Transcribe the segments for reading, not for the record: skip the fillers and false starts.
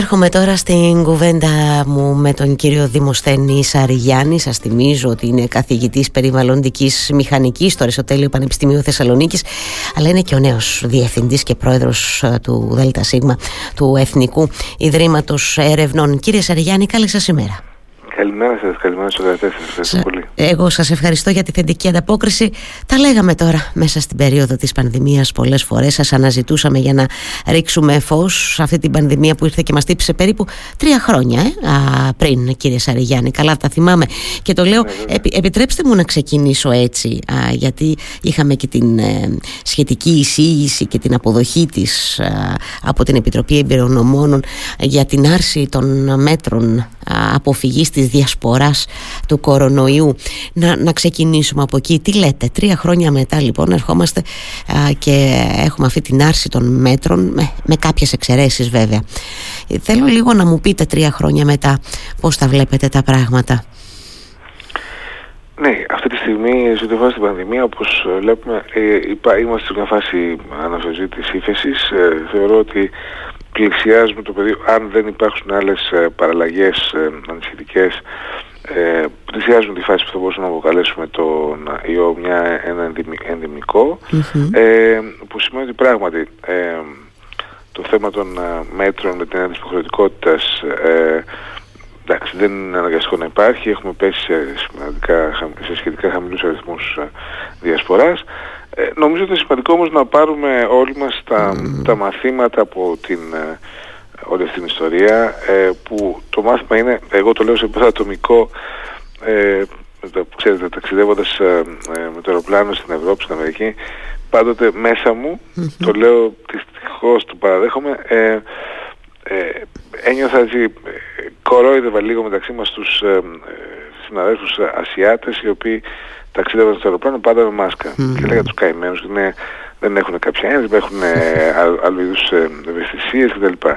Έρχομαι τώρα στην κουβέντα μου με τον κύριο Δημοσθένη Σαρηγιάννη. Σας θυμίζω ότι είναι καθηγητής περιβαλλοντικής μηχανικής στο Αριστοτέλειο Πανεπιστήμιο Θεσσαλονίκης, αλλά είναι και ο νέος διευθυντής και πρόεδρος του ΔΣ, του Εθνικού Ιδρύματος Ερευνών. Κύριε Σαρηγιάννη, καλή σας ημέρα. Καλημέρα σας, καλημέρα στους κρατές σας. Ευχαριστώ πολύ. Εγώ σας ευχαριστώ για τη θετική ανταπόκριση. Τα λέγαμε τώρα μέσα στην περίοδο της πανδημίας πολλές φορές. Σας αναζητούσαμε για να ρίξουμε φως σε αυτή την πανδημία που ήρθε και μας τύψε περίπου 3 χρόνια πριν, κύριε Σαρηγιάννη. Καλά τα θυμάμαι. Και το λέω, επιτρέψτε μου να ξεκινήσω έτσι, γιατί είχαμε και την σχετική εισήγηση και την αποδοχή της από την Επιτροπή Εμπειρογνωμόνων για την άρση των μέτρων αποφυγής της διασποράς του κορονοϊού. Να ξεκινήσουμε από εκεί. Τι λέτε, 3 χρόνια μετά λοιπόν ερχόμαστε και έχουμε αυτή την άρση των μέτρων, με κάποιες εξαιρέσεις βέβαια. Θέλω λίγο να μου πείτε 3 χρόνια μετά πώς τα βλέπετε τα πράγματα. Ναι, αυτή τη στιγμή σε φάση την πανδημία, όπως βλέπουμε, είμαστε σε μια φάση αναφερόμενη της ύφεσης. Θεωρώ ότι πλησιάζουμε το πεδίο, αν δεν υπάρχουν άλλες παραλλαγές ανησυχητικές, πλησιάζουμε τη φάση που θα μπορούσαμε να αποκαλέσουμε τον ιό ένα ενδημικό, που σημαίνει ότι πράγματι το θέμα των μέτρων με την έννοια της υποχρεωτικότητας εντάξει, δεν είναι αναγκαστικό να υπάρχει, έχουμε πέσει σε σχετικά χαμηλούς αριθμούς διασποράς. Νομίζω ότι είναι σημαντικό όμως να πάρουμε όλοι μας τα μαθήματα από όλη αυτή την ιστορία, που το μάθημα είναι, εγώ το λέω σε επίπεδο ατομικό, ξέρετε, ταξιδεύοντας με το αεροπλάνο στην Ευρώπη, στην Αμερική, πάντοτε μέσα μου, το λέω δυστυχώς, το παραδέχομαι, ένιωθα έτσι, κορόιδευα λίγο μεταξύ μας τους συναδέλφους Ασιάτες, οι οποίοι ταξίδευαν στο αεροπλάνο πάντα με μάσκα. Και λέγα τους καημένους, δεν έχουν κάποια έννοια, δεν έχουν άλλου είδους ευαισθησίες κτλ.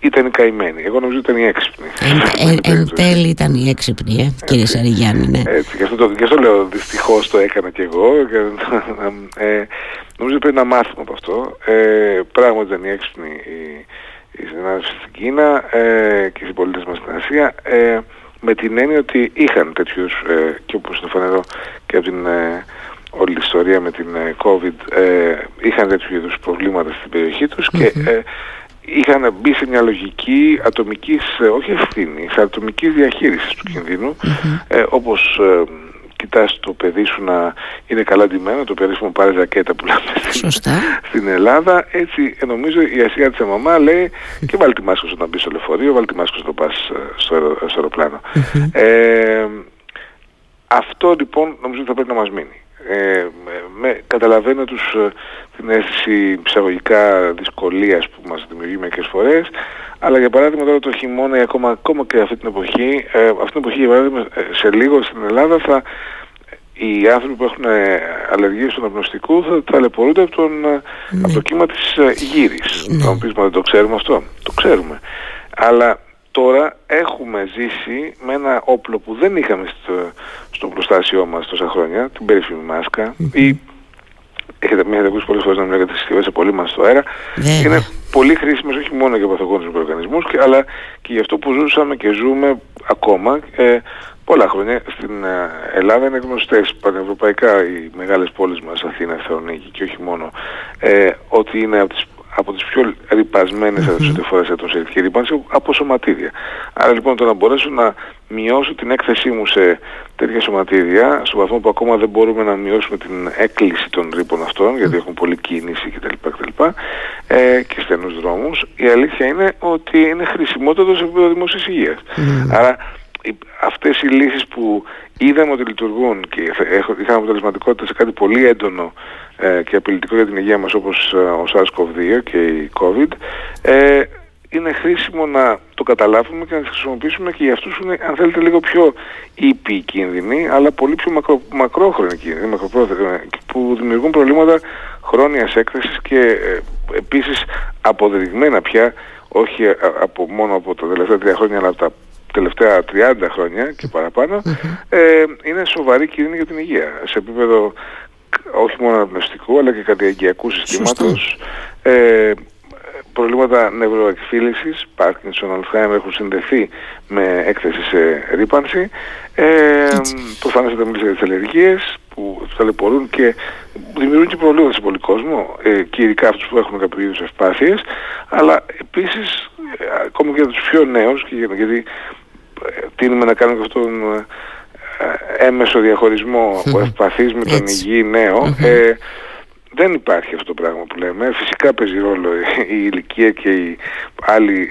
Ήταν οι καημένοι. Εγώ νομίζω ότι ήταν οι έξυπνοι. Εν τέλει ήταν οι έξυπνοι, κύριε Σαρηγιάννη, ναι. Και αυτό λέω, δυστυχώς το έκανα κι εγώ. Νομίζω ότι πρέπει να μάθουμε από αυτό. Πράγματι ήταν οι έξυπνοι οι συνάδελφοι στην Κίνα και οι πολίτες μας στην Ασία, με την έννοια ότι είχαν τέτοιους, και όπως είναι φανερό και από την όλη την ιστορία με την COVID, είχαν τέτοιου είδους προβλήματα στην περιοχή τους και είχαν μπει σε μια λογική ατομικής, όχι ευθύνης, ατομικής διαχείρισης του κινδύνου, όπως κοιτάς το παιδί σου να είναι καλά ντυμένο, το περίφημο πάρε ζακέτα που λέμε στην Ελλάδα. Έτσι, νομίζω η Ασιάτισσα μαμά λέει και βάλει τη μάσκα όταν μπεις στο λεωφορείο, βάλει τη μάσκα όταν πας στο αεροπλάνο. Αυτό λοιπόν νομίζω ότι θα πρέπει να μας μείνει. Καταλαβαίνω την αίσθηση ψυχολογικά δυσκολίας που μας δημιουργεί μερικές φορές, αλλά για παράδειγμα τώρα το χειμώνα, ακόμα και αυτή την εποχή για παράδειγμα σε λίγο στην Ελλάδα οι άνθρωποι που έχουν αλλεργίες του αναπνευστικού θα ταλαιπωρούνται από το κύμα της γύρης. Θα μου πεις, μα δεν το ξέρουμε αυτό? Το ξέρουμε, αλλά τώρα έχουμε ζήσει με ένα όπλο που δεν είχαμε στο προστάσιό μας τόσα χρόνια, την περίφημη μάσκα, ή έχετε ακούσει πολλές φορές να μιλάω για τις συσκευές σε πολύ μας στο αέρα. Είναι πολύ χρήσιμες όχι μόνο για παθογόνους οργανισμούς, αλλά και για αυτό που ζούσαμε και ζούμε ακόμα πολλά χρόνια. Στην Ελλάδα είναι γνωστές πανευρωπαϊκά οι μεγάλες πόλεις μας, Αθήνα, Θεσσαλονίκη και όχι μόνο, ότι είναι από τις πιο ρυπασμένες φορές σε ατμοσφαιρική ρύπανση από σωματίδια. Άρα λοιπόν το να μπορέσω να μειώσω την έκθεσή μου σε τέτοια σωματίδια, στον βαθμό που ακόμα δεν μπορούμε να μειώσουμε την έκκληση των ρήπων αυτών, γιατί έχουν πολλή κίνηση κτλ. Και στενούς δρόμους, η αλήθεια είναι ότι είναι χρησιμότερο σε επίπεδο δημόσιας υγείας. Άρα αυτές οι λύσεις που είδαμε ότι λειτουργούν και είχαν αποτελεσματικότητα σε κάτι πολύ έντονο και απειλητικό για την υγεία μας, όπως ο SARS-CoV-2 και η COVID, είναι χρήσιμο να το καταλάβουμε και να τις χρησιμοποιήσουμε και για αυτούς που είναι, αν θέλετε, λίγο πιο ήπιοι κίνδυνοι, αλλά πολύ πιο μακρόχρονοι κίνδυνοι, που δημιουργούν προβλήματα χρόνιας έκθεσης και επίσης αποδεδειγμένα πια, όχι μόνο από τα τελευταία 3 χρόνια, αλλά από τα τελευταία 30 χρόνια και παραπάνω, είναι σοβαρή κίνδυνη για την υγεία σε επίπεδο όχι μόνο αναπνευστικού αλλά και καρδιαγγειακού συστήματος, προβλήματα νευροεκφύλησης, Parkinson, Alzheimer, έχουν συνδεθεί με έκθεση σε ρύπανση. Προφανώς θα μιλήσει για τις αλλεργίες που ταλαιπωρούν και δημιουργούν και προβλήματα σε πολύ κόσμο, και ειδικά αυτούς που έχουν κάποιο είδους ευπάθειες, αλλά επίσης ακόμη και για τους πιο νέους, και γιατί τείνουμε να κάνουμε και αυτόν έμεσο διαχωρισμό από ευπαθείς με τον υγιή νέο. Δεν υπάρχει αυτό το πράγμα που λέμε. Φυσικά παίζει ρόλο η ηλικία και η άλλη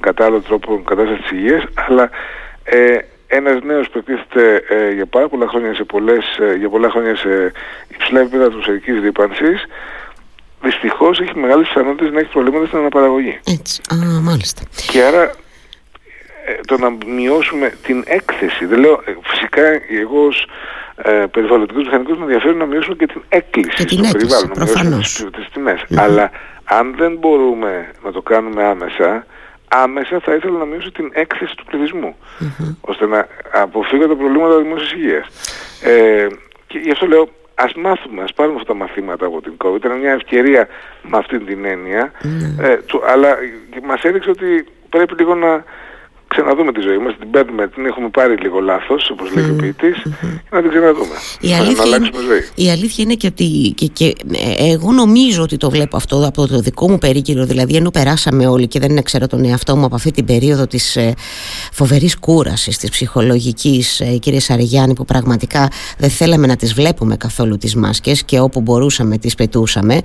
κατά άλλο τρόπο κατάσταση της υγείας, αλλά ένας νέος που εκτίθεται για πάρα πολλά χρόνια σε υψηλά επίπεδα ατμοσφαιρικής ρύπανσης, δυστυχώς έχει μεγάλες πιθανότητες να έχει προβλήματα στην αναπαραγωγή. Έτσι, μάλιστα. Και άρα το να μειώσουμε την έκθεση, δεν λέω, φυσικά εγώ ως περιβαλλοντικούς μηχανικούς με ενδιαφέρει να μειώσουμε και την έκκληση στο περιβάλλον, να μειώσουμε τις τιμές. Αλλά αν δεν μπορούμε να το κάνουμε άμεσα, θα ήθελα να μειώσω την έκθεση του πληθυσμού, ώστε να αποφύγω τα προβλήματα δημόσιας υγείας. Και γι' αυτό λέω, ας μάθουμε, ας πάρουμε αυτά τα μαθήματα από την COVID. Ήταν μια ευκαιρία με αυτή την έννοια, αλλά μας έδειξε ότι πρέπει λίγο να ξαναδούμε τη ζωή μας, την παίρνουμε, την έχουμε πάρει λίγο λάθος, όπως λέει ο ποιητής, να την ξαναδούμε. Η αλήθεια είναι και ότι εγώ νομίζω ότι το βλέπω αυτό από το δικό μου περίκυρο, δηλαδή ενώ περάσαμε όλοι και δεν ξέρω τον εαυτό μου από αυτή την περίοδο της φοβερής κούρασης, της ψυχολογικής, κύριε Σαρηγιάννη, που πραγματικά δεν θέλαμε να τις βλέπουμε καθόλου τις μάσκες και όπου μπορούσαμε τις πετούσαμε.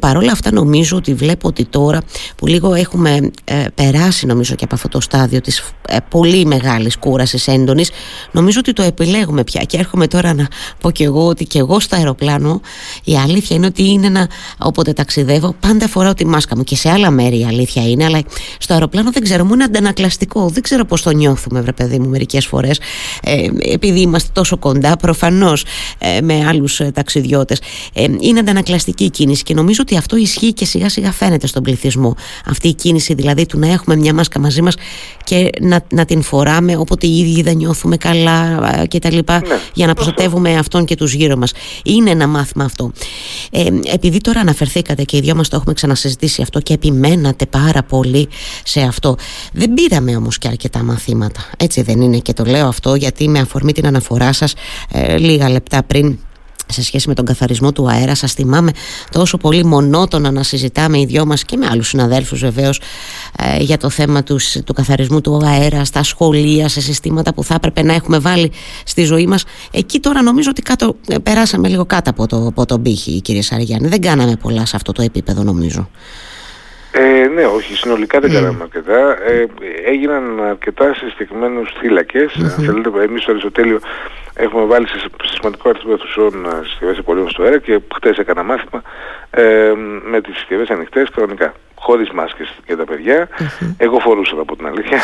Παρόλα αυτά νομίζω ότι βλέπω ότι τώρα που λίγο έχουμε περάσει νομίζω και από αυτό το στάδιο της πολύ μεγάλης κούρασης έντονης, νομίζω ότι το επιλέγουμε πια. Και έρχομαι τώρα να πω και εγώ ότι και εγώ στο αεροπλάνο η αλήθεια είναι ότι όποτε ταξιδεύω πάντα φοράω τη μάσκα μου, και σε άλλα μέρη η αλήθεια είναι, αλλά στο αεροπλάνο δεν ξέρω, μου είναι αντανακλαστικό, δεν ξέρω πώς το νιώθουμε, βρε παιδί μου, μερικές φορές, επειδή είμαστε τόσο κοντά προφανώς με άλλους ταξιδιώτες. Είναι αντανακλαστική η κίνηση και νομίζω ότι αυτό ισχύει και σιγά σιγά φαίνεται στον πληθυσμό. Αυτή η κίνηση δηλαδή του να έχουμε μια μάσκα μαζί μας και να την φοράμε όποτε οι ίδιοι δεν νιώθουμε καλά κτλ. Για να προστατεύουμε αυτόν και τους γύρω μας. Είναι ένα μάθημα αυτό. Επειδή τώρα αναφερθήκατε και οι δυο μας το έχουμε ξανασυζητήσει αυτό και επιμένατε πάρα πολύ σε αυτό, δεν πήραμε όμως και αρκετά μαθήματα. Έτσι δεν είναι? Και το λέω αυτό γιατί με αφορμή την αναφορά σας λίγα λεπτά πριν σε σχέση με τον καθαρισμό του αέρα, σας θυμάμαι τόσο πολύ μονότονα να συζητάμε οι δυο μας και με άλλους συναδέλφους βεβαίως για το θέμα του καθαρισμού του αέρα στα σχολεία, σε συστήματα που θα έπρεπε να έχουμε βάλει στη ζωή μας. Εκεί τώρα νομίζω ότι περάσαμε λίγο κάτω από τον πύχη, κύριε Σαρηγιάννη. Δεν κάναμε πολλά σε αυτό το επίπεδο νομίζω. Ναι, όχι, συνολικά δεν κάναμε αρκετά. Έγιναν αρκετά σε συγκεκριμένους θύλακες. Αν θέλετε, εμείς στο Αριστοτέλειο έχουμε βάλει σε σημαντικό αριθμό αιθουσών συσκευές επολύων στο αέρα και χτες έκανα μάθημα με τις συσκευές ανοιχτές κανονικά, χωρίς μάσκες για τα παιδιά. Εγώ φορούσα, από την αλήθεια.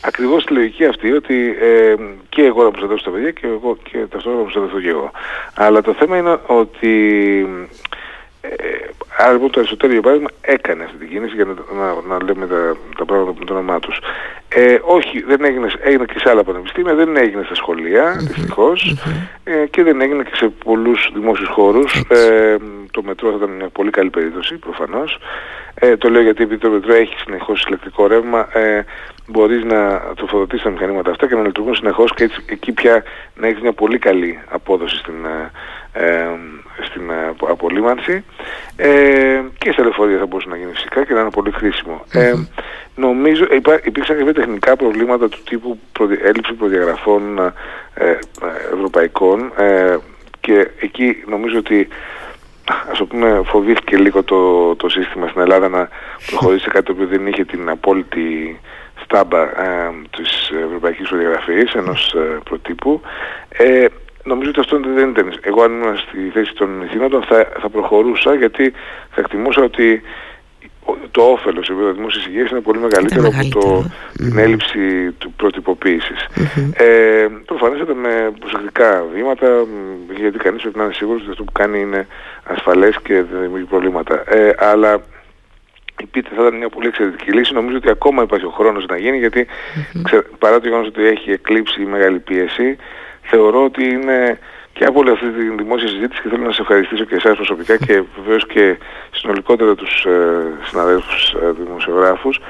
Ακριβώς τη λογική αυτή, ότι και εγώ να προστατεύσω τα παιδιά και εγώ και ταυτόχρονα να προστατεύσω και εγώ. Αλλά το θέμα είναι ότι άρα λοιπόν το Αριστοτέλειο παράδειγμα έκανε αυτή την κίνηση για να λέμε τα πράγματα με το όνομά τους. Όχι, δεν έγινε και σε άλλα πανεπιστήμια, δεν έγινε στα σχολεία δυστυχώς, και δεν έγινε και σε πολλούς δημόσιους χώρους. Το μετρό θα ήταν μια πολύ καλή περίπτωση προφανώς. Το λέω γιατί επειδή το μετρό έχει συνεχώς συλλεκτικό ρεύμα, μπορείς να τροφοδοτείς τα μηχανήματα αυτά και να λειτουργούν συνεχώς, και έτσι εκεί πια να έχεις μια πολύ καλή απόδοση στην απολύμανση, και στα λεωφορεία θα μπορούσε να γίνει φυσικά και να είναι πολύ χρήσιμο. Νομίζω υπήρξαν και τεχνικά προβλήματα του τύπου έλλειψη προδιαγραφών ευρωπαϊκών, και εκεί νομίζω ότι, ας το πούμε, φοβήθηκε λίγο το σύστημα στην Ελλάδα να προχωρήσει κάτι το οποίο δεν είχε την απόλυτη στάμπα της ευρωπαϊκής προδιαγραφής ενός προτύπου. Νομίζω ότι αυτό δεν ήταν. Εγώ αν ήμουν στη θέση των ηθήνων θα προχωρούσα, γιατί θα εκτιμούσα ότι το όφελος επί δημόσιας υγείας είναι πολύ μεγαλύτερο από την έλλειψη του προτυποποίησης. Προφανώς ήταν με προσεκτικά βήματα, γιατί κανείς πρέπει να είναι σίγουρος ότι αυτό που κάνει είναι ασφαλές και δεν δημιουργεί προβλήματα. Αλλά πείτε, θα ήταν μια πολύ εξαιρετική λύση. Νομίζω ότι ακόμα υπάρχει ο χρόνος να γίνει, γιατί παρά το γεγονός ότι έχει εκλείψει η μεγάλη πίεση, θεωρώ ότι είναι και από όλη αυτή τη δημόσια συζήτηση, και θέλω να σας ευχαριστήσω και εσάς προσωπικά και βεβαίως και συνολικότερα τους συναδέλφους δημοσιογράφους,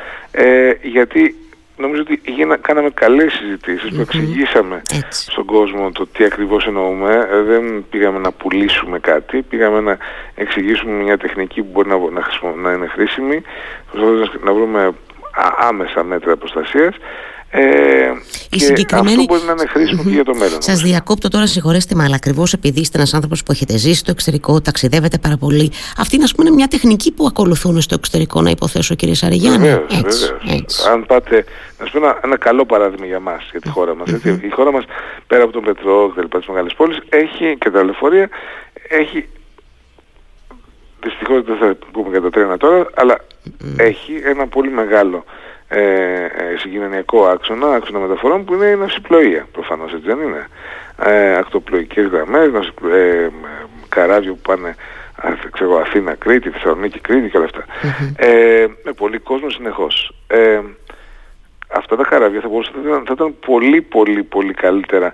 γιατί νομίζω ότι κάναμε καλές συζητήσεις που εξηγήσαμε στον κόσμο το τι ακριβώς εννοούμε. Δεν πήγαμε να πουλήσουμε κάτι, πήγαμε να εξηγήσουμε μια τεχνική που μπορεί να είναι χρήσιμη, να βρούμε άμεσα μέτρα προστασίας. Συγκεκριμένη... Αυτό μπορεί να είναι χρήσιμο και για το μέλλον. Σας διακόπτω τώρα, συγχωρέστε με, αλλά ακριβώς επειδή είστε ένας άνθρωπος που έχετε ζήσει στο εξωτερικό, ταξιδεύετε πάρα πολύ, αυτή είναι, ας πούμε, μια τεχνική που ακολουθούν στο εξωτερικό, να υποθέσω, κύριε Σαρηγιάννη. Βεβαίως. Αν πάτε, να σου πω ένα καλό παράδειγμα για μας, για τη χώρα μας. Η χώρα μας, πέρα από τον πετρό και τις μεγάλες πόλεις, έχει και τα λεωφορεία, έχει. Δυστυχώς δεν θα πούμε για τα τρένα τώρα, αλλά έχει ένα πολύ μεγάλο συγκοινωνιακό άξονα μεταφορών που είναι η ναυσιπλοεία, προφανώς, έτσι δεν είναι? Ακτοπλοϊκές γραμμές, καράβια που πάνε Αθήνα, Κρήτη, Θεσσαλονίκη, Κρήτη και όλα αυτά, με πολύ κόσμο συνεχώς. Αυτά τα καράβια θα ήταν πολύ καλύτερα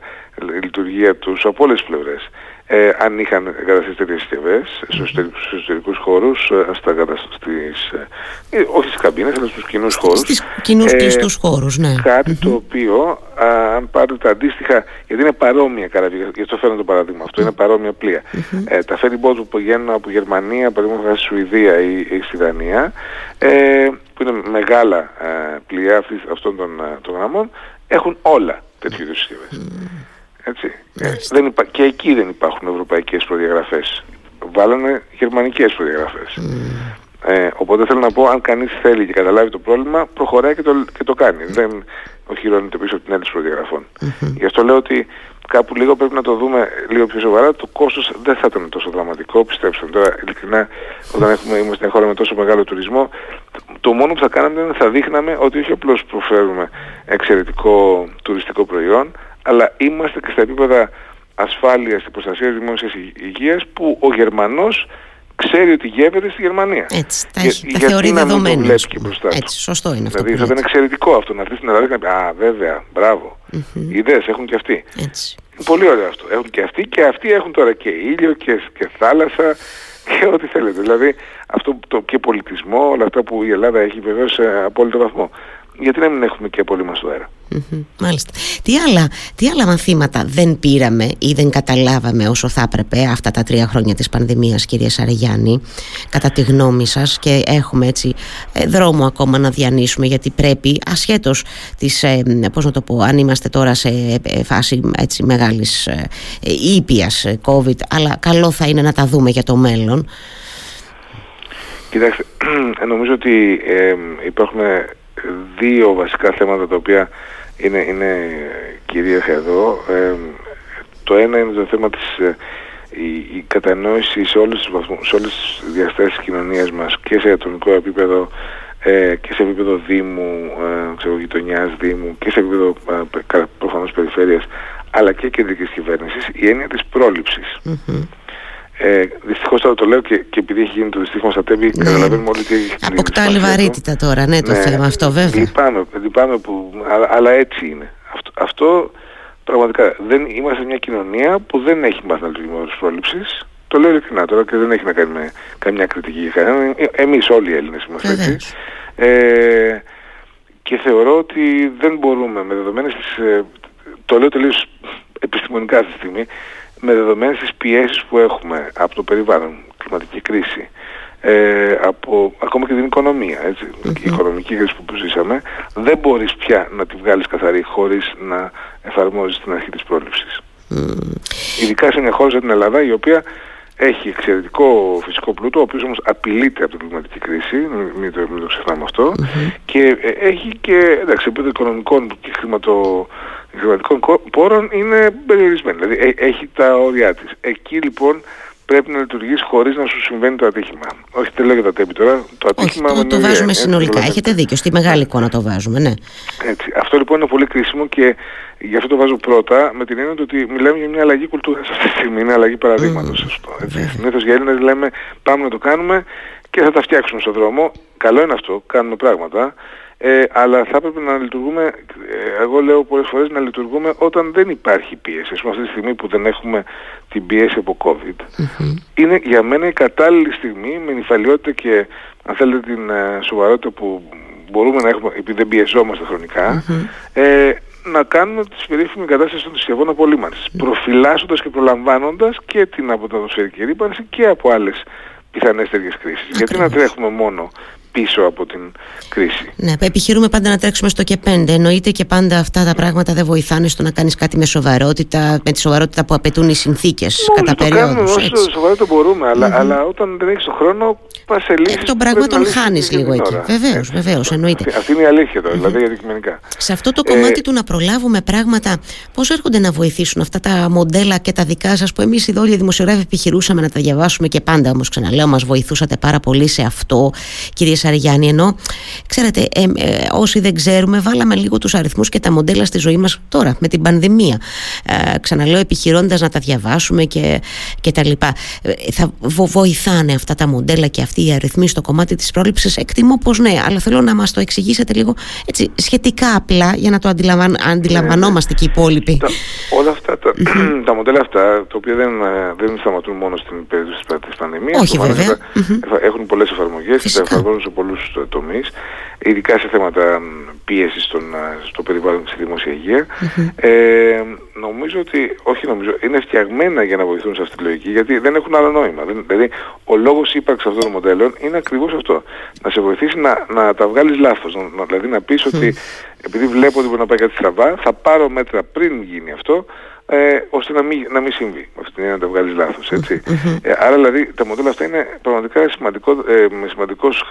λειτουργία τους από όλες τις πλευρές, αν είχαν εγκαταστήσει τέτοιες συσκευές στους εσωτερικούς χώρους, όχι στις καμπίνες, αλλά στους κοινούς χώρους. Στις κοινούς κλειστούς χώρους, ναι. Κάτι το οποίο, αν πάρετε τα αντίστοιχα, γιατί είναι παρόμοια καράβια, γι' αυτό φέρνω το παράδειγμα αυτό, είναι παρόμοια πλοία. Τα ferry boat που πηγαίνουν από Γερμανία, παραδείγματος στη Σουηδία ή στη Δανία, που είναι μεγάλα πλοία αυτών των γραμμών, έχουν όλα τέτοιου είδους συσκευές. Έτσι. Και εκεί δεν υπάρχουν ευρωπαϊκές προδιαγραφές. Βάλανε γερμανικές προδιαγραφές. Οπότε θέλω να πω, αν κανείς θέλει και καταλάβει το πρόβλημα, προχωράει και το κάνει. Δεν οχυρώνεται πίσω από την έλλειψη προδιαγραφών. Γι' αυτό λέω ότι κάπου λίγο πρέπει να το δούμε λίγο πιο σοβαρά. Το κόστος δεν θα ήταν τόσο δραματικό, πιστέψτε με. Τώρα, ειλικρινά, όταν είμαστε μια χώρα με τόσο μεγάλο τουρισμό, το μόνο που θα κάναμε είναι θα δείχναμε ότι όχι απλώς προφέρουμε εξαιρετικό τουριστικό προϊόν, αλλά είμαστε και στα επίπεδα ασφάλειας και προστασίας δημόσιας υγείας που ο Γερμανός ξέρει ότι γεύεται στη Γερμανία. Έτσι, τα θεωρεί δεδομένο. Έτσι, σωστό είναι αυτό. Δηλαδή θα ήταν εξαιρετικό αυτό να έρθει στην Ελλάδα και να πει «Α, βέβαια, μπράβο, οι ιδέες έχουν και αυτοί». Έτσι. Πολύ ωραίο αυτό. Έχουν και αυτοί, και αυτοί έχουν τώρα και ήλιο και θάλασσα και ό,τι θέλετε. Δηλαδή αυτό και πολιτισμό, όλα αυτά που η Ελλάδα έχει βεβαίως σε απόλυτο βαθμό. Γιατί να μην έχουμε και πολύ μας το αέρα. Μάλιστα. Τι άλλα μαθήματα δεν πήραμε ή δεν καταλάβαμε όσο θα έπρεπε αυτά τα 3 χρόνια της πανδημίας, κύριε Σαρηγιάννη, κατά τη γνώμη σας, και έχουμε έτσι δρόμο ακόμα να διανύσουμε, γιατί πρέπει, ασχέτως της, πώς να το πω, αν είμαστε τώρα σε φάση έτσι μεγάλης ήπιας COVID, αλλά καλό θα είναι να τα δούμε για το μέλλον. Κοιτάξτε, νομίζω ότι υπάρχουν 2 βασικά θέματα τα οποία είναι κυρίαρχα εδώ. Το ένα είναι το θέμα της η κατανόηση σε όλες τις διαστάσεις της κοινωνίας μας, και σε ατομικό επίπεδο και σε επίπεδο δήμου, γειτονιάς δήμου, και σε επίπεδο προφανώς περιφέρειας, αλλά και κεντρικής κυβέρνησης, η έννοια της πρόληψης. Δυστυχώς τώρα το λέω και επειδή έχει γίνει το δυστύχημα στα Τέμπη, καταλαβαίνουμε όλοι τι έχει γίνει. Αποκτά λιβαρύτητα τώρα, ναι, το θέμα αυτό, βέβαια. Λυπάμαι που, αλλά έτσι είναι. Αυτό πραγματικά. Είμαστε μια κοινωνία που δεν έχει μάθει να λειτουργεί με όρους πρόληψης. Το λέω ειλικρινά τώρα και δεν έχει να κάνει με καμιά κριτική για κανέναν. Εμείς όλοι οι Έλληνες είμαστε έτσι. Και θεωρώ ότι δεν μπορούμε με δεδομένες τις. Το λέω τελείως επιστημονικά αυτή τη στιγμή. Με δεδομένες τις πιέσεις που έχουμε από το περιβάλλον, κλιματική κρίση, ακόμα και την οικονομία, έτσι, η οικονομική κρίση που ζήσαμε, δεν μπορείς πια να τη βγάλεις καθαρή χωρίς να εφαρμόζεις την αρχή της πρόληψης. Ειδικά σε μια χώρα σαν την Ελλάδα, η οποία έχει εξαιρετικό φυσικό πλούτο, ο οποίος όμως απειλείται από την κλιματική κρίση, μην το ξεχνάμε αυτό, και έχει και, εντάξει, επίπεδο οικονομικών και χρηματικών πόρων είναι περιορισμένη, δηλαδή έχει τα όρια της. Εκεί λοιπόν πρέπει να λειτουργείς χωρίς να σου συμβαίνει το ατύχημα. Όχι, δεν λέω για τα Τέμπη τώρα. Το ατύχημα το βάζουμε συνολικά. Έχετε δίκιο. Στη μεγάλη εικόνα το βάζουμε, ναι. Έτσι. Αυτό λοιπόν είναι πολύ κρίσιμο και γι' αυτό το βάζω πρώτα, με την έννοια ότι μιλάμε για μια αλλαγή κουλτούρας αυτή τη στιγμή. Είναι αλλαγή παραδείγματος. Συνήθως για Έλληνες λέμε πάμε να το κάνουμε και θα τα φτιάξουμε στον δρόμο. Καλό είναι αυτό, κάνουμε πράγματα. Αλλά θα έπρεπε να λειτουργούμε, εγώ λέω πολλές φορές, να λειτουργούμε όταν δεν υπάρχει πίεση. Ας πούμε, αυτή τη στιγμή που δεν έχουμε την πίεση από COVID, είναι για μένα η κατάλληλη στιγμή, με νυφαλιότητα και αν θέλετε την σοβαρότητα που μπορούμε να έχουμε, επειδή δεν πιεζόμαστε χρονικά, να κάνουμε τη περίφημη κατάσταση των θησιαβών απολύμανσης, προφυλάσσοντας και προλαμβάνοντας και την ατμοσφαιρική ρύπανση και από άλλες πιθανές τέτοιες κρίσεις. Γιατί να τρέχουμε μόνο πίσω από την κρίση? Ναι, επιχειρούμε πάντα να τρέξουμε στο και πέντε. Εννοείται και πάντα αυτά τα πράγματα δεν βοηθάνε στο να κάνεις κάτι με σοβαρότητα, με τη σοβαρότητα που απαιτούν οι συνθήκες κατά περίοδους. Μόλις το κάνουμε όσο σοβαρότητα μπορούμε, αλλά όταν δεν έχεις τον χρόνο, πας σε λύσεις. Τον πράγμα τον χάνεις λίγο εκεί. Βεβαίως, βεβαίως, εννοείται. Αυτή είναι η αλήθεια τώρα, δηλαδή αντικειμενικά. Σε αυτό το κομμάτι του να προλάβουμε πράγματα, πώς έρχονται να βοηθήσουν αυτά τα μοντέλα και τα δικά σας που εμείς εδώ οι δημοσιογράφοι επιχειρούσαμε να τα διαβάσουμε και πάντα όμως ξαναλέω, μας βοηθούσατε πάρα πολύ σε αυτό, κυρία Σαρηγιάννη, ενώ ξέρετε, όσοι δεν ξέρουμε, βάλαμε λίγο τους αριθμούς και τα μοντέλα στη ζωή μας τώρα με την πανδημία. Ξαναλέω, επιχειρώντας να τα διαβάσουμε και τα λοιπά. Θα βοηθάνε αυτά τα μοντέλα και αυτοί οι αριθμοί στο κομμάτι της πρόληψης? Εκτιμώ πως ναι, αλλά θέλω να μας το εξηγήσετε λίγο έτσι, σχετικά απλά για να το αντιλαμβανόμαστε και οι υπόλοιποι. Όλα αυτά τα μοντέλα αυτά, τα οποία δεν σταματούν μόνο στην περίπτωση της πανδημίας. Όχι, βέβαια. Έχουν πολλές εφαρμογές. Σε πολλούς τομείς, ειδικά σε θέματα πίεσης στο περιβάλλον, στη δημόσια υγεία. Νομίζω ότι, είναι φτιαγμένα για να βοηθούν σε αυτή τη λογική, γιατί δεν έχουν άλλο νόημα. Δηλαδή, ο λόγος ύπαρξης αυτών των μοντέλων είναι ακριβώς αυτό. Να σε βοηθήσει να τα βγάλεις λάθος. Δηλαδή, να πεις ότι επειδή βλέπω ότι μπορεί να πάει κάτι στραβά, θα πάρω μέτρα πριν γίνει αυτό, ώστε να μην συμβεί, ώστε να τα βγάλεις λάθος, έτσι. Άρα δηλαδή τα μοντέλα αυτά είναι πραγματικά σημαντικός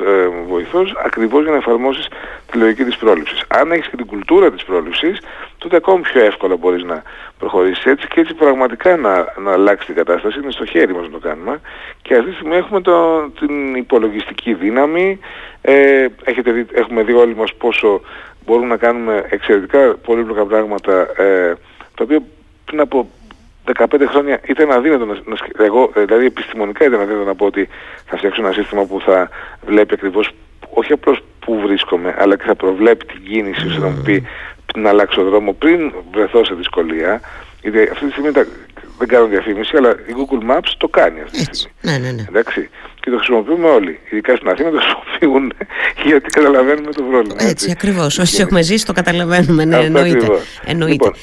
βοηθός ακριβώς για να εφαρμόσεις τη λογική της πρόληψης. Αν έχεις και την κουλτούρα της πρόληψης, τότε ακόμη πιο εύκολα μπορείς να προχωρήσεις έτσι και έτσι πραγματικά να αλλάξει την κατάσταση. Είναι στο χέρι μας να το κάνουμε και αυτή τη στιγμή έχουμε την υπολογιστική δύναμη. Έχουμε δει όλοι μας πόσο μπορούμε να κάνουμε εξαιρετικά πολύπλοκα πράγματα, τα οποία πριν από 15 χρόνια ήταν αδύνατο δηλαδή επιστημονικά ήταν αδύνατο να πω ότι θα φτιάξω ένα σύστημα που θα βλέπει ακριβώς όχι απλώς που βρίσκομαι, αλλά και θα προβλέπει την κίνηση, ώστε να μου πει να αλλάξω δρόμο πριν βρεθώ σε δυσκολία. Γιατί αυτή τη στιγμή δεν κάνω διαφήμιση, αλλά η Google Maps το κάνει αυτή τη στιγμή. Ναι. Εντάξει. Και το χρησιμοποιούμε όλοι. Ειδικά στην Αθήνα το χρησιμοποιούν, γιατί καταλαβαίνουμε το πρόβλημα. Έτσι ακριβώς. Όσοι έχουμε ζήσει το καταλαβαίνουμε. Ναι, εννοείται. Λοιπόν,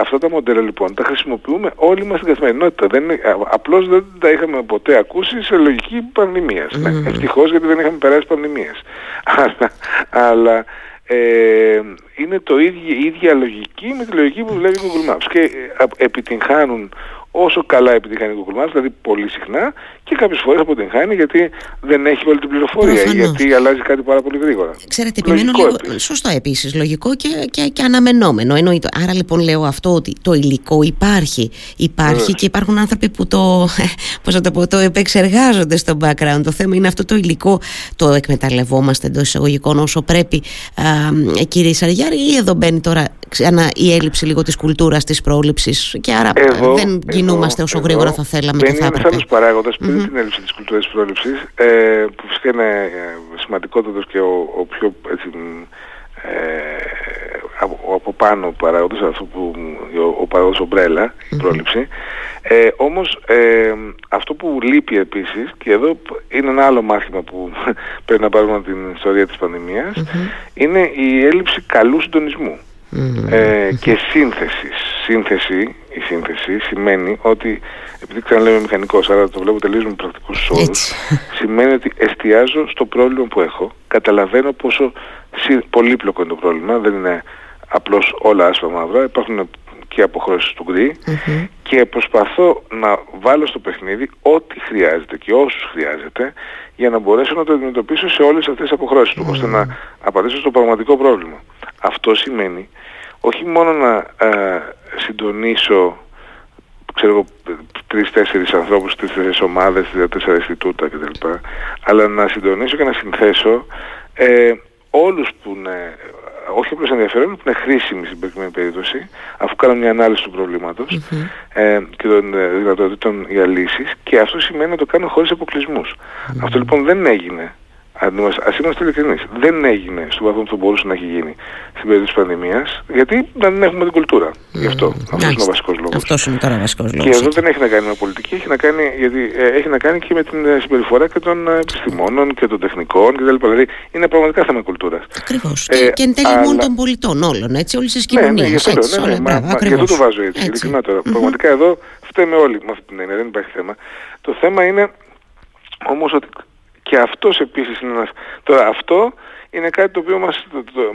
αυτά τα μοντέλα λοιπόν τα χρησιμοποιούμε όλοι μας στην καθημερινότητα. Απλώς δεν τα είχαμε ποτέ ακούσει σε λογική πανδημίας. Ευτυχώς, γιατί δεν είχαμε περάσει πανδημίες. Αλλά είναι η ίδια λογική με τη λογική που βλέπει Google Maps και επιτυγχάνουν όσο καλά επιτυγχάνει Google Maps, δηλαδή πολύ συχνά, και κάποιες φορές αποτυγχάνει γιατί δεν έχει όλη την πληροφορία, γιατί αλλάζει κάτι πάρα πολύ γρήγορα. Ξέρετε, επιμένω λίγο. Σωστό, επίσης, λογικό και αναμενόμενο. Εννοείται. Άρα λοιπόν λέω αυτό, ότι το υλικό υπάρχει και υπάρχουν άνθρωποι που το επεξεργάζονται στο background. Το θέμα είναι αυτό το υλικό, το εκμεταλλευόμαστε εντός εισαγωγικών όσο πρέπει, κύριε Σαρηγιάννη, ή εδώ μπαίνει τώρα ξανά η έλλειψη λίγο της κουλτούρας της πρόληψης και άρα δεν κινούμαστε όσο γρήγορα θα θέλαμε και θα έπρεπε? Είναι ένας άλλος παράγοντας πριν την έλλειψη της κουλτούρας της πρόληψης, που φυσικά είναι σημαντικότατος και ο πιο έτσι, από πάνω παράγοντας, αυτό που ο παράγοντας ομπρέλα, η πρόληψη. Όμως αυτό που λείπει επίσης, και εδώ είναι ένα άλλο μάθημα που πρέπει να πάρουμε από την ιστορία της πανδημίας, είναι η έλλειψη καλού συντονισμού. Και σύνθεση. Η σύνθεση σημαίνει ότι, επειδή ξαναλέω είμαι μηχανικός, άρα το βλέπω τελείως με πρακτικούς όρους, σημαίνει ότι εστιάζω στο πρόβλημα που έχω, καταλαβαίνω πόσο πολύπλοκο είναι το πρόβλημα, δεν είναι απλώς όλα άσπρα μαύρα, υπάρχουν και αποχρώσεις του γκρι, και προσπαθώ να βάλω στο παιχνίδι ό,τι χρειάζεται και όσους χρειάζεται για να μπορέσω να το αντιμετωπίσω σε όλες αυτές τις αποχρώσεις του, ώστε να απαντήσω στο πραγματικό πρόβλημα. Αυτό σημαίνει όχι μόνο να συντονίσω 3-4 ανθρώπους, 3-4 ομάδες, 3-4 Ινστιτούτα κτλ. Αλλά να συντονίσω και να συνθέσω όλους που είναι όχι απλώς ενδιαφέρον, που είναι χρήσιμη στην προκειμένη περίπτωση, αφού κάνουν μια ανάλυση του προβλήματος και των δυνατοτήτων για λύσεις, και αυτό σημαίνει να το κάνουν χωρίς αποκλεισμούς. Αυτό λοιπόν δεν έγινε. Ας είμαστε ειλικρινείς, δεν έγινε στον βαθμό που μπορούσε να έχει γίνει στην περίοδο της πανδημίας, γιατί δεν έχουμε την κουλτούρα. Γι' αυτό. Αυτός είναι ο βασικός λόγος. Αυτός είναι τώρα ο βασικός λόγος. Και εδώ δεν έχει να κάνει με πολιτική, έχει να κάνει, γιατί, έχει να κάνει και με την συμπεριφορά και των επιστημόνων και των τεχνικών κτλ. Δηλαδή είναι πραγματικά θέμα κουλτούρας. Ακριβώς. Και εν τέλει μόνο των πολιτών όλων, έτσι, όλης της κοινωνίας. Και εδώ το βάζω έτσι. Πραγματικά εδώ φταίμε όλοι με αυτή την έννοια, δεν υπάρχει θέμα. Το θέμα είναι όμως ότι. Και αυτός επίσης είναι ένας... Τώρα αυτό είναι κάτι το οποίο μας,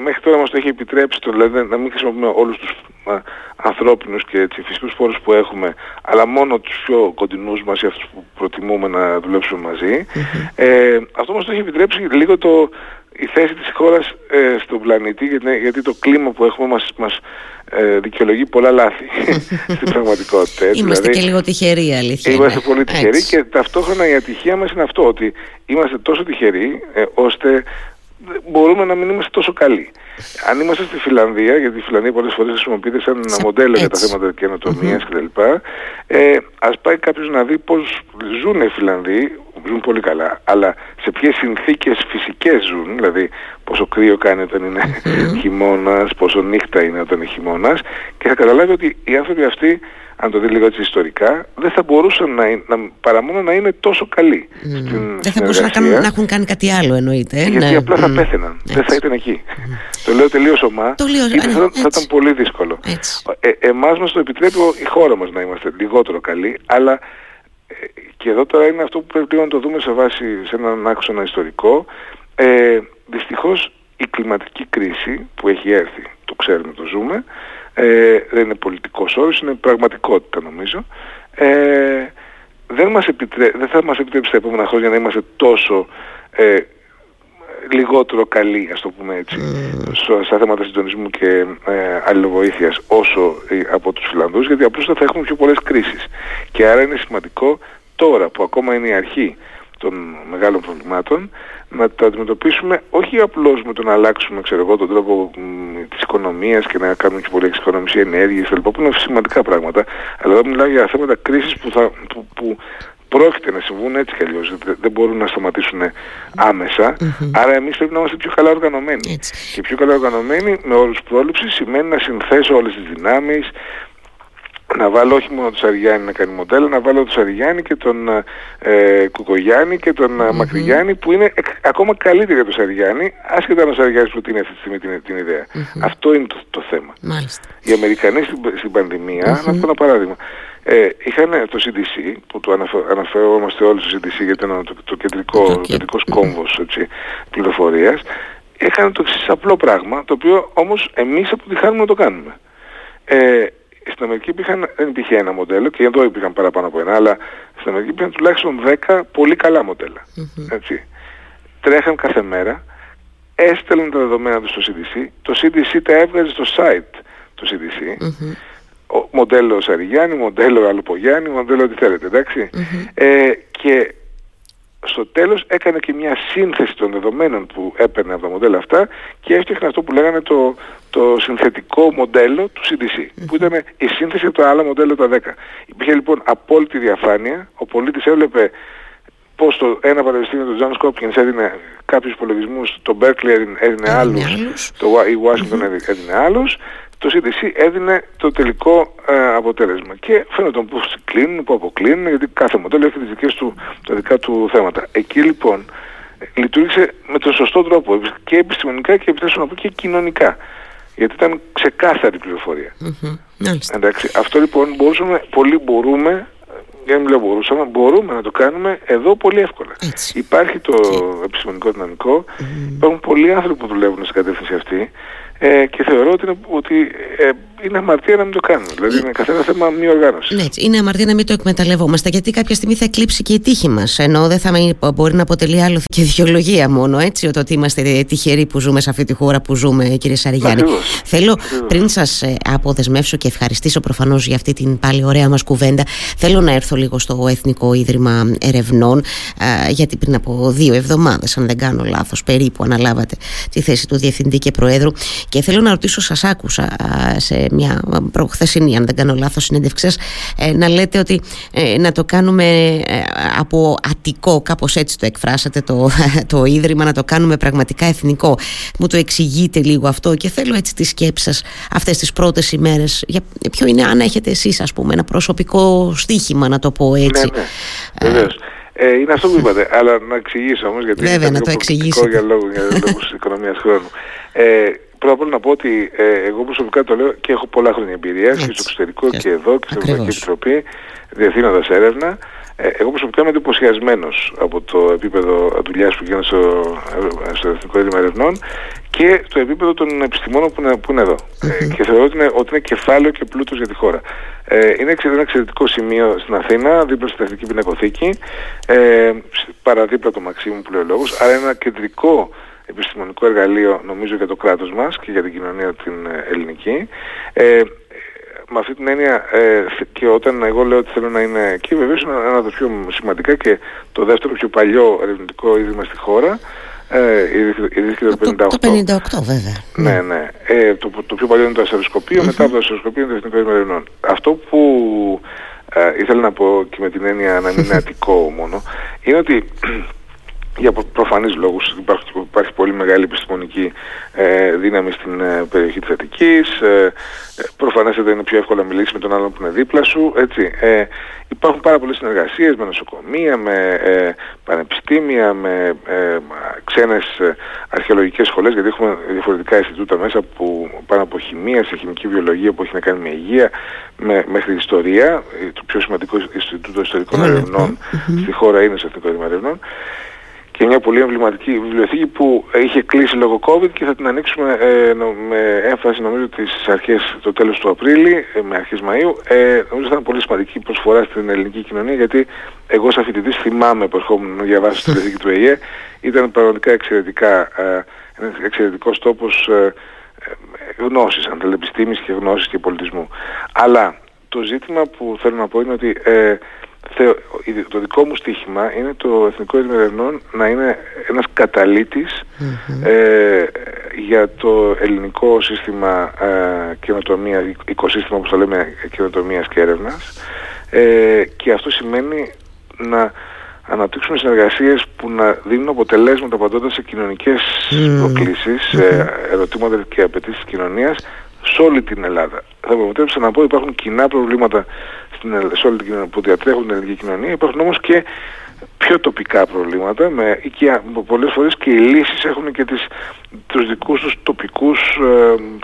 μέχρι τώρα μας το έχει επιτρέψει, δηλαδή να μην χρησιμοποιούμε όλους τους ανθρώπινους και έτσι, φυσικούς πόρους που έχουμε, αλλά μόνο τους πιο κοντινούς μας ή αυτούς που προτιμούμε να δουλέψουμε μαζί. Αυτό μας το έχει επιτρέψει λίγο η θέση της χώρας στον πλανήτη, γιατί το κλίμα που έχουμε μας δικαιολογεί πολλά λάθη στην πραγματικότητα. Έτσι, είμαστε δηλαδή, και λίγο τυχεροί, αλήθεια. Είμαστε πολύ τυχεροί και ταυτόχρονα η ατυχία μας είναι αυτό, ότι είμαστε τόσο τυχεροί ώστε μπορούμε να μην είμαστε τόσο καλοί. Αν είμαστε στη Φιλανδία, γιατί η Φιλανδία πολλές φορές χρησιμοποιείται σαν ένα μοντέλο για τα θέματα καινοτομίας κτλ. Ας πάει κάποιος να δει πώς ζουν οι Φιλανδοί, ζουν πολύ καλά, αλλά σε ποιες συνθήκες φυσικές ζουν, δηλαδή πόσο κρύο κάνει όταν είναι χειμώνας, πόσο νύχτα είναι όταν είναι χειμώνας, και θα καταλάβει ότι οι άνθρωποι αυτοί, αν το δει λίγο έτσι ιστορικά, δεν θα μπορούσαν παρά μόνο να είναι τόσο καλοί. Δεν θα μπορούσαν να έχουν κάνει κάτι άλλο, εννοείται. Γιατί απλά θα πέθαιναν. Δεν θα ήταν εκεί. Το λέω τελείως ομά. Θα ήταν πολύ δύσκολο. Εμάς μας το επιτρέπει η χώρα μας να είμαστε λιγότερο καλοί, αλλά και εδώ τώρα είναι αυτό που πρέπει να το δούμε σε βάση σε έναν άξονα ιστορικό. Δυστυχώς η κλιματική κρίση που έχει έρθει, το ξέρουμε, το ζούμε, δεν είναι πολιτικός όρος, είναι πραγματικότητα νομίζω, δεν θα μας επιτρέψει τα επόμενα χρόνια να είμαστε τόσο λιγότερο καλοί, ας το πούμε έτσι, στα θέματα συντονισμού και αλληλοβοήθειας όσο από τους Φιλανδούς, γιατί απλώς θα έχουμε πιο πολλές κρίσεις. Και άρα είναι σημαντικό τώρα που ακόμα είναι η αρχή των μεγάλων προβλημάτων να τα αντιμετωπίσουμε όχι απλώς με το να αλλάξουμε τον τρόπο της οικονομίας και να κάνουμε και πολλή εξοικονομία ενέργειας κλπ, που είναι σημαντικά πράγματα, αλλά εδώ μιλάω για θέματα κρίσης που πρόκειται να συμβούν έτσι κι αλλιώς, δεν μπορούν να σταματήσουν άμεσα, άρα εμείς πρέπει να είμαστε πιο καλά οργανωμένοι. Και πιο καλά οργανωμένοι με όρους πρόληψης σημαίνει να συνθέσω όλες τις δυνάμεις, να βάλω όχι μόνο τον Σαρηγιάννη να κάνει μοντέλο, να βάλω τον Σαρηγιάννη και τον Κουκογιάννη και τον Μακρυγιάννη, που είναι ακόμα καλύτεροι για τον Σαρηγιάννη, άσχετα αν ο Σαρηγιάννης προτείνει αυτή τη στιγμή την ιδέα. Αυτό είναι το θέμα. Μάλιστα. Οι Αμερικανοί στην πανδημία, να πω ένα παράδειγμα, είχαν το CDC, που το αναφερόμαστε όλοι στο CDC, γιατί ήταν το κεντρικός κόμβος πληροφορίας, είχαν το εξής απλό πράγμα, το οποίο όμως εμείς αποτυχάνουμε να το κάνουμε. Στην Αμερική δεν υπήρχε ένα μοντέλο, και εδώ υπήρχαν παραπάνω από ένα, αλλά στην Αμερική υπήρχαν τουλάχιστον 10 πολύ καλά μοντέλα. Έτσι. Τρέχαν κάθε μέρα, έστελναν τα δεδομένα τους στο CDC, το CDC τα έβγαζε στο site του CDC, μοντέλο Σαρηγιάννη, μοντέλο Αλοπογιάννη, μοντέλο ό,τι θέλετε, εντάξει. Και στο τέλος έκανε και μια σύνθεση των δεδομένων που έπαιρνε από τα μοντέλα αυτά και έφτιαχνε αυτό που λέγανε το συνθετικό μοντέλο του CDC, που ήταν η σύνθεση από τα άλλα μοντέλα τα 10. Υπήρχε λοιπόν απόλυτη διαφάνεια, ο πολίτης έβλεπε πως το ένα πανεπιστήμιο του Johns Hopkins έδινε κάποιους υπολογισμούς, το Berkeley έδινε άλλους, η Washington έδινε άλλους, το CDC έδινε το τελικό αποτέλεσμα. Και φαίνεται που κλείνουν, που αποκλίνουν, γιατί κάθε μοντέλο έχει τα δικά του θέματα. Εκεί λοιπόν λειτουργήσε με τον σωστό τρόπο και επιστημονικά και επιτρέψουμε να πω και κοινωνικά. Γιατί ήταν ξεκάθαρη πληροφορία. Εντάξει, αυτό λοιπόν μπορούμε να το κάνουμε εδώ πολύ εύκολα. Έτσι. Υπάρχει το επιστημονικό δυναμικό, υπάρχουν πολλοί άνθρωποι που δουλεύουν στην κατεύθυνση αυτή. Και θεωρώ ότι είναι αμαρτία να μην το κάνουμε. Δηλαδή είναι καθένα θέμα μη οργάνωση. Ναι, είναι αμαρτία να μην το εκμεταλλευόμαστε, γιατί κάποια στιγμή θα εκλείψει και η τύχη μας. Ενώ δεν θα μπορεί να αποτελεί άλλο και δικαιολογία μόνο, έτσι, ότι είμαστε τυχεροί που ζούμε σε αυτή τη χώρα που ζούμε, κύριε Σαρηγιάννη. Θέλω, πριν σας αποδεσμεύσω και ευχαριστήσω προφανώς για αυτή την πάλι ωραία μας κουβέντα, θέλω να έρθω λίγο στο Εθνικό Ίδρυμα Ερευνών, γιατί πριν από 2 εβδομάδες, αν δεν κάνω λάθος, περίπου αναλάβατε τη θέση του Διευθυντή και Προέδρου. Και θέλω να ρωτήσω, σας άκουσα σε μια προχθεσινή, αν δεν κάνω λάθος, συνέντευξη να λέτε ότι να το κάνουμε από Αττικό, κάπως έτσι το εκφράσατε το Ίδρυμα, να το κάνουμε πραγματικά εθνικό. Μου το εξηγείτε λίγο αυτό και θέλω έτσι τη σκέψη σας αυτές τις πρώτες ημέρες. Για ποιο είναι, αν έχετε εσείς, ας πούμε, ένα προσωπικό στοίχημα, να το πω έτσι. Ναι, βεβαίως. Είναι αυτό που είπατε, αλλά να εξηγήσω όμως, γιατί βέβαια, είναι προκλητικό για λόγους οικονομίας χρόνου. Πρώτα απ' όλα να πω ότι εγώ προσωπικά το λέω και έχω πολλά χρόνια εμπειρία και στο εξωτερικό και εδώ και στην Ευρωπαϊκή Επιτροπή, διευθύνοντας έρευνα. Εγώ προσωπικά είμαι εντυπωσιασμένος από το επίπεδο δουλειάς που γίνεται στο Εθνικό Ίδρυμα Ερευνών και το επίπεδο των επιστημόνων που είναι εδώ. Και θεωρώ ότι είναι κεφάλαιο και πλούτος για τη χώρα. Είναι ένα εξαιρετικό σημείο στην Αθήνα, δίπλα στην Εθνική Πινακοθήκη, παραδίπλα το Μαξίμου που λέει ο λόγος, άρα ένα κεντρικό επιστημονικό εργαλείο, νομίζω, για το κράτος μας και για την κοινωνία την ελληνική. Με αυτή την έννοια και όταν εγώ λέω ότι θέλω να είναι εκεί, βεβαίως είναι ένα από τα πιο σημαντικά και το δεύτερο πιο παλιό ερευνητικό ίδρυμα στη χώρα. Ιδρύθηκε το 1958. Το 1958 βέβαια. Ναι. Το πιο παλιό είναι το αστεροσκοπείο, μετά από το αστεροσκοπείο είναι το Εθνικό Ίδρυμα Ερευνών. Αυτό που ήθελα να πω και με την έννοια να μην είναι Αττικό μόνο, είναι ότι για προφανείς λόγους υπάρχει πολύ μεγάλη επιστημονική δύναμη στην περιοχή της Αττικής, προφανέστατα είναι πιο εύκολο να μιλήσεις με τον άλλον που είναι δίπλα σου, έτσι. Υπάρχουν πάρα πολλές συνεργασίες με νοσοκομεία, με πανεπιστήμια, με ξένες αρχαιολογικές σχολές, γιατί έχουμε διαφορετικά ινστιτούτα μέσα που πάνε από χημεία σε χημική βιολογία που έχει να κάνει με υγεία, μέχρι ιστορία. Το πιο σημαντικό Ινστιτούτο Ιστορικών Ερευνών στη χώρα είναι στο Εθνικό Ίδρυμα Ερευνών. Και μια πολύ εμβληματική βιβλιοθήκη που είχε κλείσει λόγω COVID και θα την ανοίξουμε με έμφαση, νομίζω, τις αρχές, το τέλος του Απρίλη, με αρχές Μαΐου. Νομίζω θα ήταν πολύ σημαντική προσφορά στην ελληνική κοινωνία, γιατί εγώ σαν φοιτητής θυμάμαι που ερχόμουν να διαβάσω στη βιβλιοθήκη του ΕΙΕ. Ήταν πραγματικά εξαιρετικός τόπος γνώσης, αν θέλετε, επιστήμης και γνώσης και πολιτισμού. Αλλά το ζήτημα που θέλω να πω είναι ότι το δικό μου στοίχημα είναι το Εθνικό Ίδρυμα Ερευνών να είναι ένας καταλύτης για το ελληνικό σύστημα καινοτομίας, οικοσύστημα όπως το λέμε, καινοτομίας και έρευνας, και αυτό σημαίνει να αναπτύξουμε συνεργασίες που να δίνουν αποτελέσματα απαντώντα σε κοινωνικές προκλήσεις, ερωτήματα και απαιτήσεις της κοινωνίας σε όλη την Ελλάδα. Θα μου επιτρέψετε να πω ότι υπάρχουν κοινά προβλήματα σε όλη την κοινωνία, που διατρέχουν την ελληνική κοινωνία. Υπάρχουν όμως και πιο τοπικά προβλήματα, πολλές φορές και οι λύσεις έχουν και τους δικούς τους τοπικούς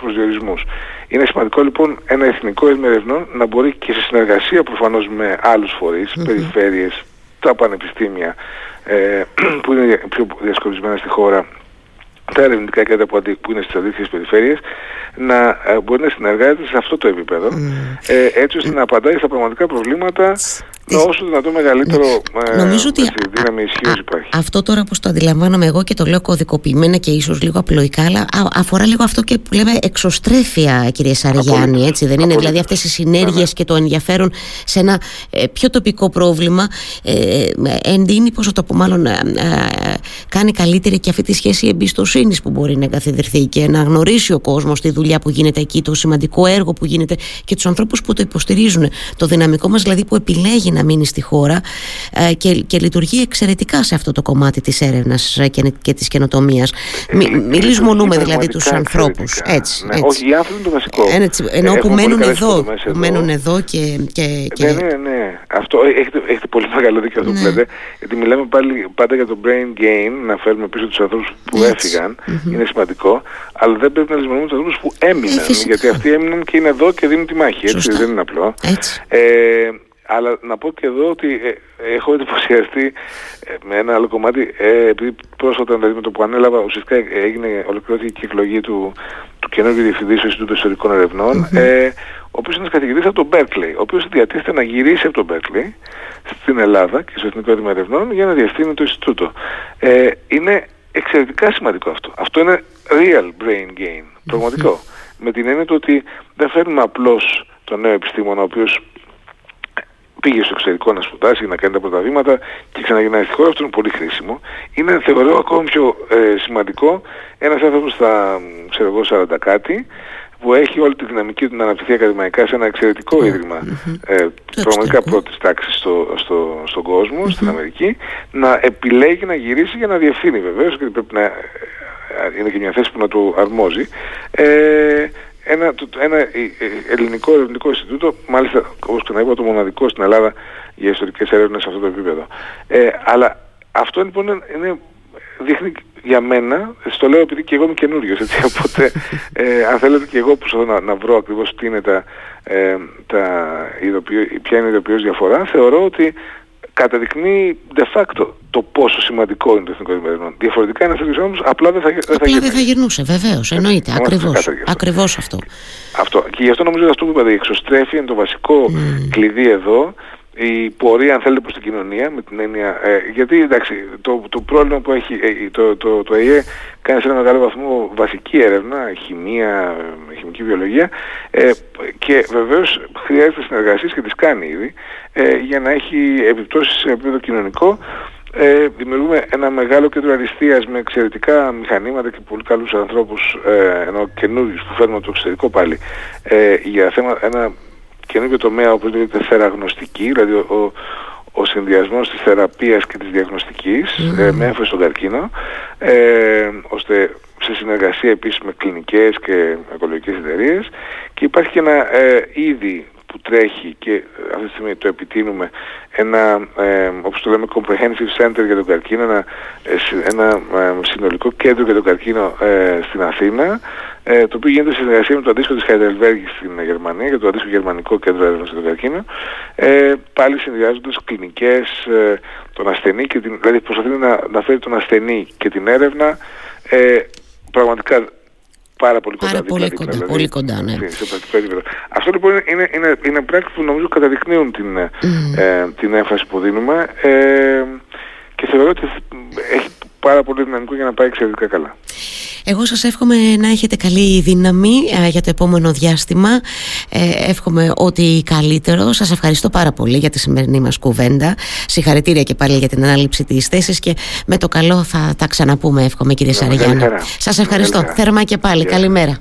προσδιορισμούς. Είναι σημαντικό λοιπόν ένα εθνικό ίδρυμα ερευνών να μπορεί και σε συνεργασία προφανώς με άλλους φορείς, περιφέρειες, τα πανεπιστήμια που είναι πιο διασκορπισμένα στη χώρα, τα ερευνητικά κέντρα που είναι στις αντίστοιχες περιφέρειες, να μπορεί να συνεργάζεται σε αυτό το επίπεδο, έτσι ώστε να απαντάει στα πραγματικά προβλήματα με όσο δυνατόν μεγαλύτερο δύναμη ισχύω υπάρχει. Αυτό τώρα που το αντιλαμβάνομαι εγώ και το λέω κωδικοποιημένα και ίσως λίγο απλοϊκά, αλλά αφορά λίγο αυτό και που λέμε εξωστρέφεια, κύριε Σαρηγιάννη, έτσι δεν είναι? Δηλαδή αυτές οι συνέργειες και το ενδιαφέρον σε ένα πιο τοπικό πρόβλημα εντείνει, πόσο το πω, μάλλον κάνει καλύτερη και αυτή τη σχέση εμπιστοσύνης που μπορεί να εγκαθιδρυθεί και να γνωρίσει ο κόσμος τη δουλειά που γίνεται εκεί, το σημαντικό έργο που γίνεται και τους ανθρώπους που το υποστηρίζουν. Το δυναμικό μας δηλαδή που επιλέγει να μείνει στη χώρα και λειτουργεί εξαιρετικά σε αυτό το κομμάτι της έρευνας και της καινοτομίας. Μην λησμονούμε δηλαδή τους ανθρώπους. Έτσι, ναι, έτσι. Όχι, οι άνθρωποι είναι το βασικό. Ενώ που μένουν εδώ, και ναι. Αυτό έχετε πολύ μεγάλο δίκιο αυτό που λέτε. Γιατί μιλάμε πάλι πάντα για το brain gain, να φέρουμε πίσω τους ανθρώπους που έφυγαν. Είναι σημαντικό. Αλλά δεν πρέπει να λησμονούμε τους ανθρώπους που έμειναν. Γιατί αυτοί έμειναν και είναι εδώ και δίνουν τη μάχη. Έτσι, δεν είναι απλό. Αλλά να πω και εδώ ότι έχω εντυπωσιαστεί με ένα άλλο κομμάτι, επειδή πρόσφατα, δηλαδή, με το που ανέλαβα, ουσιαστικά ολοκληρώθηκε η εκλογή του καινούργιου διευθυντή στο Ινστιτούτο Ιστορικών Ερευνών, ο οποίος είναι καθηγητής από τον Berkeley, ο οποίος διατίθεται να γυρίσει από τον Berkeley στην Ελλάδα και στο Εθνικό Ίδρυμα Ερευνών για να διευθύνει το Ινστιτούτο. Είναι εξαιρετικά σημαντικό αυτό. Αυτό είναι real brain gain, πραγματικό. Με την έννοια του ότι δεν φέρνουμε απλώς τον νέο επιστήμονα, ο οποίος πήγε στο εξωτερικό να σπουδάσει για να κάνει τα πρώτα βήματα και ξαναγυρνάει στη χώρα. Αυτό είναι πολύ χρήσιμο. Είναι, θεωρώ, ακόμη πιο σημαντικό ένας άνθρωπος στα 40 κάτι, που έχει όλη τη δυναμική του να αναπτυχθεί ακαδημαϊκά σε ένα εξαιρετικό ίδρυμα, πραγματικά πρώτης τάξης στον κόσμο, στην Αμερική, να επιλέγει να γυρίσει για να διευθύνει βεβαίως, γιατί πρέπει να είναι και μια θέση που να του αρμόζει. Ένα ελληνικό ερευνητικό Ινστιτούτο, μάλιστα όπως και να είπα, το μοναδικό στην Ελλάδα για ιστορικές έρευνες σε αυτό το επίπεδο. Αλλά αυτό λοιπόν δείχνει για μένα, στο λέω επειδή και εγώ είμαι καινούριος, έτσι, οπότε αν θέλετε και εγώ προσπαθώ να βρω ακριβώς τι είναι ποια είναι η ειδοποιώς διαφορά, θεωρώ ότι καταδεικνύει de facto το πόσο σημαντικό είναι το Εθνικό Ίδρυμα Ερευνών. Διαφορετικά ένας τέτοιος όμως απλά δεν θα γυρνούσε, βεβαίως, εννοείται, ακριβώς αυτό. Και γι' αυτό νομίζω ότι αυτό που είπατε, η εξωστρέφεια είναι το βασικό κλειδί εδώ, η πορεία, αν θέλετε, προς την κοινωνία, με την έννοια, γιατί εντάξει, το πρόβλημα που έχει το ΑΕΕ κάνει σε ένα μεγάλο βαθμό βασική έρευνα, χημεία, χημική βιολογία, και βεβαίως χρειάζεται συνεργασίες και τις κάνει ήδη, για να έχει επιπτώσεις σε επίπεδο κοινωνικό. Δημιουργούμε ένα μεγάλο κέντρο αριστείας με εξαιρετικά μηχανήματα και πολύ καλούς ανθρώπους, ενώ καινούριους που φέρνουμε από το εξωτερικό πάλι, για ένα καινούργιο τομέα όπως λέγεται θεραγνωστική, δηλαδή ο συνδυασμός της θεραπείας και της διαγνωστικής, με έμφαση στον καρκίνο, ώστε σε συνεργασία επίσης με κλινικές και οικολογικές εταιρείες, και υπάρχει και ένα είδη που τρέχει και αυτή τη στιγμή το επιτείνουμε, ένα, όπως το λέμε, comprehensive center για τον καρκίνο, ένα συνολικό κέντρο για τον καρκίνο στην Αθήνα, το οποίο γίνεται σε συνεργασία με το αντίστοιχο της Χαϊδελβέργη στην Γερμανία, για το αντίστοιχο γερμανικό κέντρο έρευνας για τον καρκίνο, πάλι συνδυάζοντας κλινικές, τον ασθενή και δηλαδή προσπαθεί να φέρει τον ασθενή και την έρευνα, πραγματικά πάρα πολύ κοντά. Πολύ κοντά, ναι. Αυτό λοιπόν είναι πράξεις που νομίζω καταδεικνύουν την έμφαση που δίνουμε, και θεωρώ ότι έχει πάρα πολύ δυναμικό για να πάει εξαιρετικά καλά. Εγώ σας εύχομαι να έχετε καλή δύναμη για το επόμενο διάστημα. Εύχομαι ότι καλύτερο. Σας ευχαριστώ πάρα πολύ για τη σημερινή μας κουβέντα. Συγχαρητήρια και πάλι για την ανάληψη της θέσης, και με το καλό θα τα ξαναπούμε, εύχομαι, κύριε Σαρηγιάννη. Σας ευχαριστώ θερμά και πάλι. Καλημέρα.